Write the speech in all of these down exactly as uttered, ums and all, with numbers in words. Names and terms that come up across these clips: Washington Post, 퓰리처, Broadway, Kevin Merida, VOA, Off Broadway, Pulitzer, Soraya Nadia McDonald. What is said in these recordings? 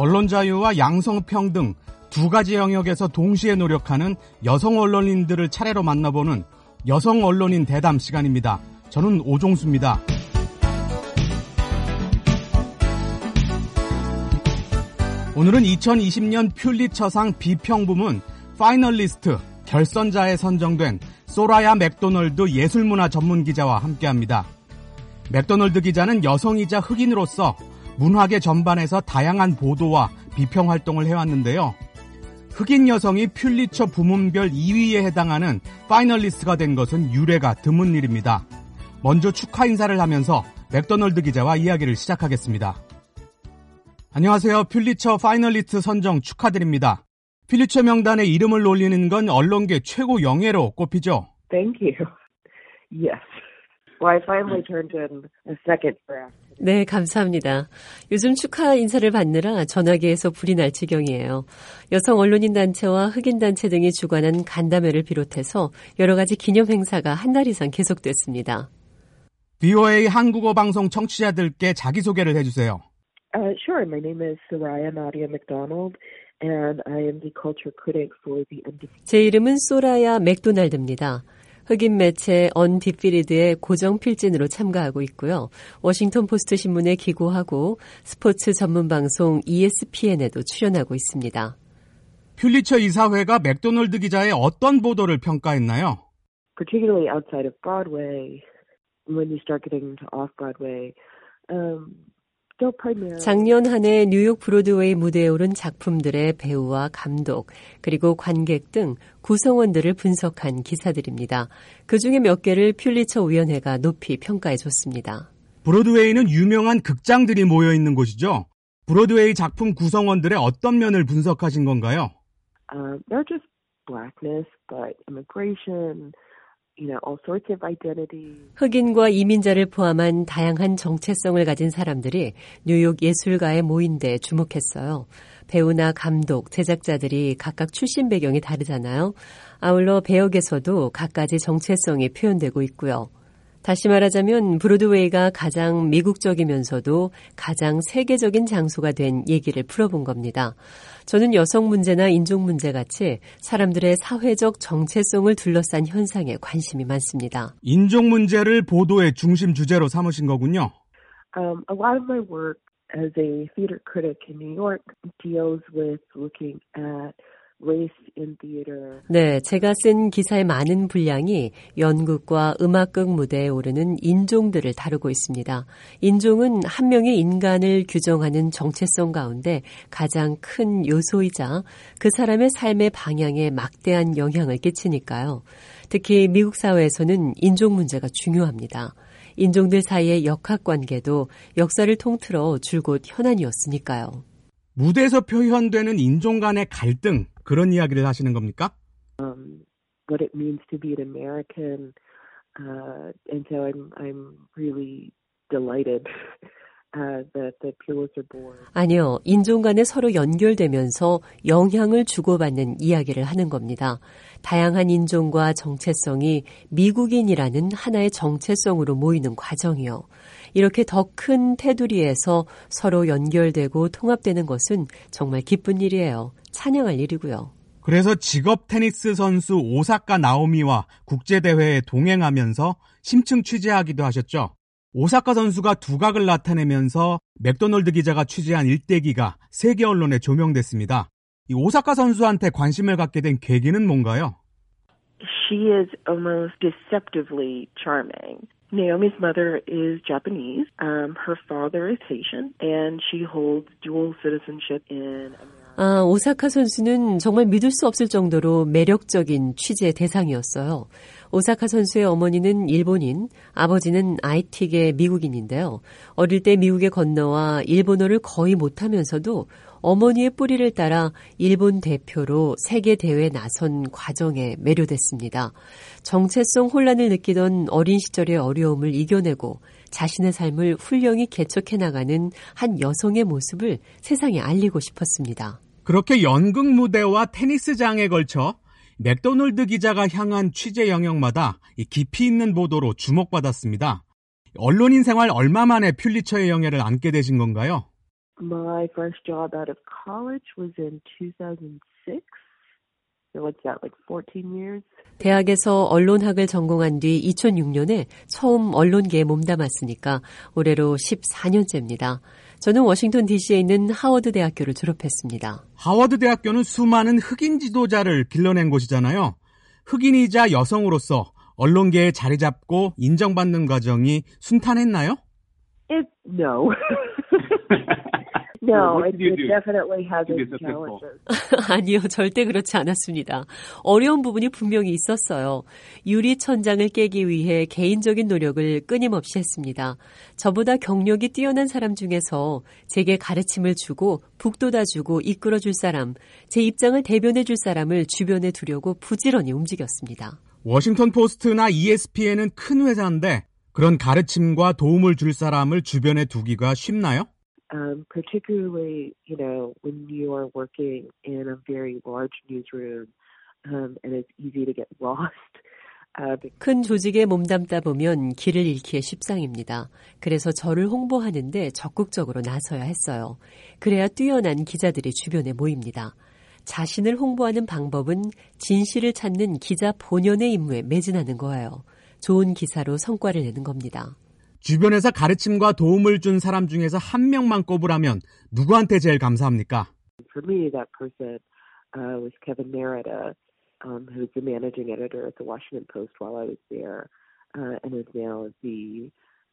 언론 자유와 양성평등 두 가지 영역에서 동시에 노력하는 여성 언론인들을 차례로 만나보는 여성 언론인 대담 시간입니다. 저는 오종수입니다. 오늘은 이천이십 년 퓰리처상 비평 부문 파이널리스트 결선자에 선정된 소라야 맥도널드 예술문화 전문기자와 함께합니다. 맥도널드 기자는 여성이자 흑인으로서 문학의 전반에서 다양한 보도와 비평 활동을 해왔는데요. 흑인 여성이 퓰리처 부문별 이 위에 해당하는 파이널리스트가 된 것은 유례가 드문 일입니다. 먼저 축하 인사를 하면서 맥도널드 기자와 이야기를 시작하겠습니다. 안녕하세요. 퓰리처 파이널리스트 선정 축하드립니다. 퓰리처 명단에 이름을 올리는 건 언론계 최고 영예로 꼽히죠. Thank you. Yes. Well, I finally turned in a second draft. 네, 감사합니다. 요즘 축하 인사를 받느라 전화기에서 불이 날 지경이에요. 여성 언론인 단체와 흑인 단체 등이 주관한 간담회를 비롯해서 여러 가지 기념 행사가 한 달 이상 계속됐습니다. 브이오에이 한국어 방송 청취자들께 자기소개를 해주세요. Uh, sure. My name is Soraya Nadia McDonald. And I am the culture critic for the 제 이름은 소라야 맥도날드입니다. 흑인 매체 언디피리드의 고정 필진으로 참가하고 있고요. 워싱턴 포스트 신문에 기고하고 스포츠 전문 방송 이에스피엔에도 출연하고 있습니다. 퓰리처 이사회가 맥도널드 기자의 어떤 보도를 평가했나요? Particularly outside of Broadway, when you start getting to Off Broadway, um, 작년 한 해 뉴욕 브로드웨이 무대에 오른 작품들의 배우와 감독, 그리고 관객 등 구성원들을 분석한 기사들입니다. 그중에 몇 개를 퓰리처 위원회가 높이 평가해줬습니다. 브로드웨이는 유명한 극장들이 모여있는 곳이죠. 브로드웨이 작품 구성원들의 어떤 면을 분석하신 건가요? Uh, not just blackness, but immigration. 흑인과 이민자를 포함한 다양한 정체성을 가진 사람들이 뉴욕 예술가의 모임대에 주목했어요. 배우나 감독, 제작자들이 각각 출신 배경이 다르잖아요. 아울러 배역에서도 각가지 정체성이 표현되고 있고요. 다시 말하자면 브로드웨이가 가장 미국적이면서도 가장 세계적인 장소가 된 얘기를 풀어본 겁니다. 저는 여성 문제나 인종 문제 같이 사람들의 사회적 정체성을 둘러싼 현상에 관심이 많습니다. 인종 문제를 보도의 중심 주제로 삼으신 거군요. Um, a lot of my work as a theater critic in New York deals with looking at 네, 제가 쓴 기사의 많은 분량이 연극과 음악극 무대에 오르는 인종들을 다루고 있습니다. 인종은 한 명의 인간을 규정하는 정체성 가운데 가장 큰 요소이자 그 사람의 삶의 방향에 막대한 영향을 끼치니까요. 특히 미국 사회에서는 인종 문제가 중요합니다. 인종들 사이의 역학관계도 역사를 통틀어 줄곧 현안이었으니까요. 무대에서 표현되는 인종 간의 갈등, 그런 이야기를 하시는 겁니까? Um, what it means to be an American, uh, and so I'm, I'm really delighted. 아니요. 인종 간에 서로 연결되면서 영향을 주고받는 이야기를 하는 겁니다. 다양한 인종과 정체성이 미국인이라는 하나의 정체성으로 모이는 과정이요. 이렇게 더 큰 테두리에서 서로 연결되고 통합되는 것은 정말 기쁜 일이에요. 찬양할 일이고요. 그래서 직업 테니스 선수 오사카 나오미와 국제대회에 동행하면서 심층 취재하기도 하셨죠? 오사카 선수가 두각을 나타내면서 맥도널드 기자가 취재한 일대기가 세계 언론에 조명됐습니다. 이 오사카 선수한테 관심을 갖게 된 계기는 뭔가요? She is almost deceptively charming. Naomi's mother is Japanese. Um, her father is Haitian, and she holds dual citizenship in America. 아, 오사카 선수는 정말 믿을 수 없을 정도로 매력적인 취재 대상이었어요. 오사카 선수의 어머니는 일본인, 아버지는 아이틱의 미국인인데요. 어릴 때 미국에 건너와 일본어를 거의 못하면서도 어머니의 뿌리를 따라 일본 대표로 세계 대회에 나선 과정에 매료됐습니다. 정체성 혼란을 느끼던 어린 시절의 어려움을 이겨내고 자신의 삶을 훌륭히 개척해 나가는 한 여성의 모습을 세상에 알리고 싶었습니다. 그렇게 연극 무대와 테니스장에 걸쳐 맥도널드 기자가 향한 취재 영역마다 깊이 있는 보도로 주목받았습니다. 언론인 생활 얼마 만에 퓰리처의 영예를 안게 되신 건가요? My first job out of college was in two thousand six. So what's that, like fourteen years? 대학에서 언론학을 전공한 뒤 이천육 년에 처음 언론계에 몸담았으니까 올해로 십사 년째입니다. 저는 워싱턴 디씨에 있는 하워드 대학교를 졸업했습니다. 하워드 대학교는 수많은 흑인 지도자를 길러낸 곳이잖아요. 흑인이자 여성으로서 언론계에 자리 잡고 인정받는 과정이 순탄했나요? It, no. No, it definitely has its challenges. 아니요, 절대 그렇지 않았습니다. 어려운 부분이 분명히 있었어요. 유리 천장을 깨기 위해 개인적인 노력을 끊임없이 했습니다. 저보다 경력이 뛰어난 사람 중에서 제게 가르침을 주고 북돋아주고 이끌어줄 사람, 제 입장을 대변해줄 사람을 주변에 두려고 부지런히 움직였습니다. 워싱턴 포스트나 이에스피엔은 큰 회사인데 그런 가르침과 도움을 줄 사람을 주변에 두기가 쉽나요? Um, particularly, you know, when you are working in a very large newsroom, um, and it's easy to get lost. 큰 조직에 몸담다 보면 길을 잃기에 십상입니다. 그래서 저를 홍보하는데 적극적으로 나서야 했어요. 그래야 뛰어난 기자들이 주변에 모입니다. 자신을 홍보하는 방법은 진실을 찾는 기자 본연의 임무에 매진하는 거예요. 좋은 기사로 성과를 내는 겁니다. 주변에서 가르침과 도움을 준 사람 중에서 한 명만 꼽으라면 누구한테 제일 감사합니까? For me, that person uh, was Kevin Merida, um, who was the managing editor at the Washington Post while I was there, uh, and is now the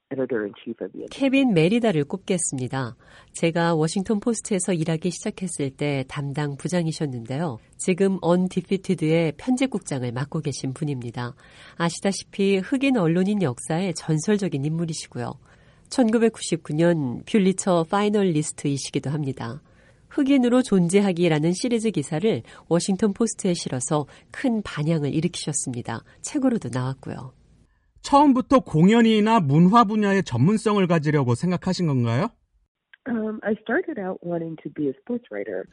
editor-in-chief of the. 케빈 메리다를 꼽겠습니다. 제가 워싱턴 포스트에서 일하기 시작했을 때 담당 부장이셨는데요. 지금 언디피티드의 편집국장을 맡고 계신 분입니다. 아시다시피 흑인 언론인 역사의 전설적인 인물이시고요. 천구백구십구 년 퓰리처 파이널리스트이시기도 합니다. 흑인으로 존재하기라는 시리즈 기사를 워싱턴 포스트에 실어서 큰 반향을 일으키셨습니다. 책으로도 나왔고요. 처음부터 공연이나 문화 분야의 전문성을 가지려고 생각하신 건가요? Um, I started out wanting to be a sports writer.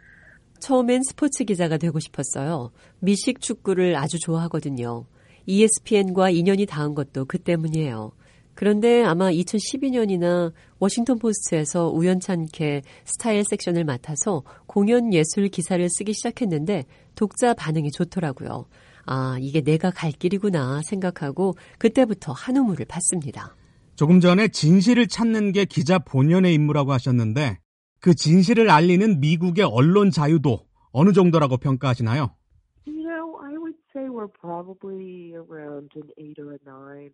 처음엔 스포츠 기자가 되고 싶었어요. 미식 축구를 아주 좋아하거든요. 이에스피엔과 인연이 닿은 것도 그 때문이에요. 그런데 아마 이천십이 년이나 워싱턴 포스트에서 우연찮게 스타일 섹션을 맡아서 공연 예술 기사를 쓰기 시작했는데 독자 반응이 좋더라고요. 아, 이게 내가 갈 길이구나 생각하고 그때부터 한우물을 팠습니다. 조금 전에 진실을 찾는 게 기자 본연의 임무라고 하셨는데 그 진실을 알리는 미국의 언론 자유도 어느 정도라고 평가하시나요? You know, I would say we're probably around an eight or a nine.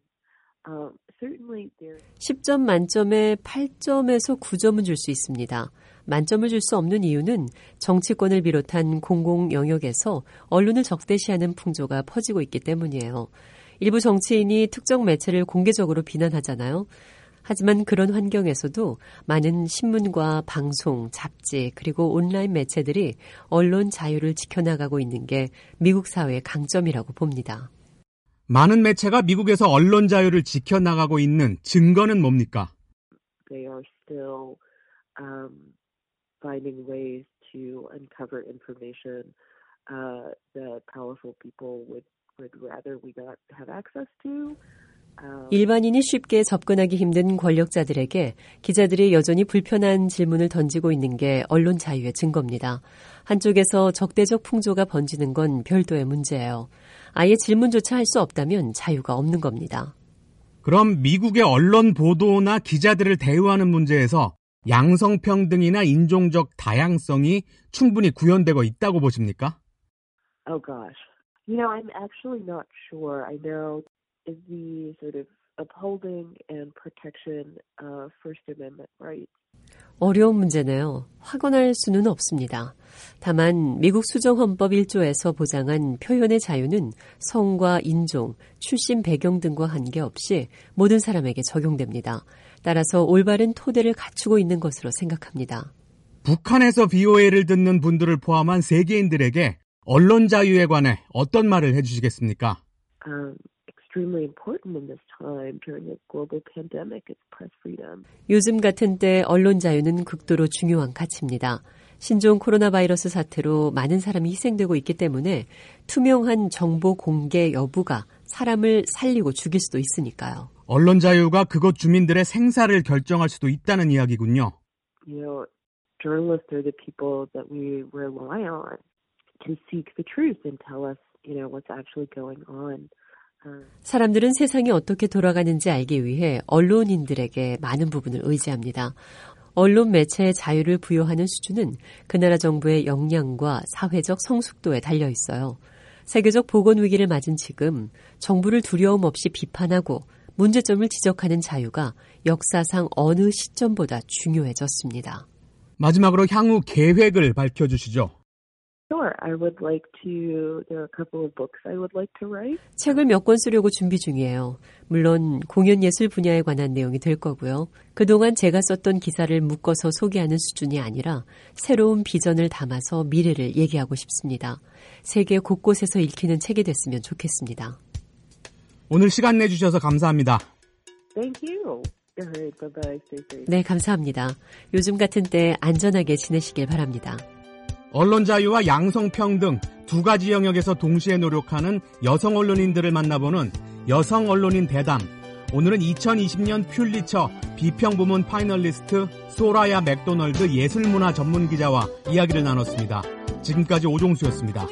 Um, certainly there. 십 점 만점에 팔 점에서 구 점은 줄 수 있습니다. 만점을 줄 수 없는 이유는 정치권을 비롯한 공공 영역에서 언론을 적대시하는 풍조가 퍼지고 있기 때문이에요. 일부 정치인이 특정 매체를 공개적으로 비난하잖아요. 하지만 그런 환경에서도 많은 신문과 방송, 잡지, 그리고 온라인 매체들이 언론 자유를 지켜나가고 있는 게 미국 사회의 강점이라고 봅니다. 많은 매체가 미국에서 언론 자유를 지켜나가고 있는 증거는 뭡니까? They are still, um... finding ways to uncover information uh, that powerful people would, would rather we not have access to. 일반인이 쉽게 접근하기 힘든 권력자들에게 기자들이 여전히 불편한 질문을 던지고 있는 게 언론 자유의 증거입니다. 한쪽에서 적대적 풍조가 번지는 건 별도의 문제예요. 아예 질문조차 할 수 없다면 자유가 없는 겁니다. 그럼 미국의 언론 보도나 기자들을 대우하는 문제에서 양성평등이나 인종적 다양성이 충분히 구현되고 있다고 보십니까? Oh gosh. You know, I'm actually not sure. I know the sort of upholding and protection of First Amendment rights. 어려운 문제네요. 확언할 수는 없습니다. 다만 미국 수정헌법 일 조에서 보장한 표현의 자유는 성과 인종, 출신 배경 등과 관계없이 모든 사람에게 적용됩니다. 따라서 올바른 토대를 갖추고 있는 것으로 생각합니다. 북한에서 브이오에이를 듣는 분들을 포함한 세계인들에게 언론 자유에 관해 어떤 말을 해주시겠습니까? Um. extremely important in this time during the global pandemic is press freedom. 요즘 같은 때 언론 자유는 극도로 중요한 가치입니다. 신종 코로나 바이러스 사태로 많은 사람이 희생되고 있기 때문에 투명한 정보 공개 여부가 사람을 살리고 죽일 수도 있으니까요. 언론 자유가 그곳 주민들의 생사를 결정할 수도 있다는 이야기군요. You know, journalists are the people that we rely on to seek the truth and tell us, you know, what's actually going on. 사람들은 세상이 어떻게 돌아가는지 알기 위해 언론인들에게 많은 부분을 의지합니다. 언론 매체의 자유를 부여하는 수준은 그 나라 정부의 역량과 사회적 성숙도에 달려 있어요. 세계적 보건 위기를 맞은 지금 정부를 두려움 없이 비판하고 문제점을 지적하는 자유가 역사상 어느 시점보다 중요해졌습니다. 마지막으로 향후 계획을 밝혀주시죠. Sure, I would like to. There are a couple of books I would like to write. 책을 몇 권 쓰려고 준비 중이에요. 물론 공연 예술 분야에 관한 내용이 될 거고요. 그동안 제가 썼던 기사를 묶어서 소개하는 수준이 아니라 새로운 비전을 담아서 미래를 얘기하고 싶습니다. 세계 곳곳에서 읽히는 책이 됐으면 좋겠습니다. 오늘 시간 내주셔서 감사합니다. Thank you. 네, 감사합니다. 요즘 같은 때 안전하게 지내시길 바랍니다. 언론 자유와 양성평등 두 가지 영역에서 동시에 노력하는 여성 언론인들을 만나보는 여성 언론인 대담. 오늘은 이천이십 년 퓰리처 비평 부문 파이널리스트 소라야 맥도널드 예술문화 전문기자와 이야기를 나눴습니다. 지금까지 오종수였습니다.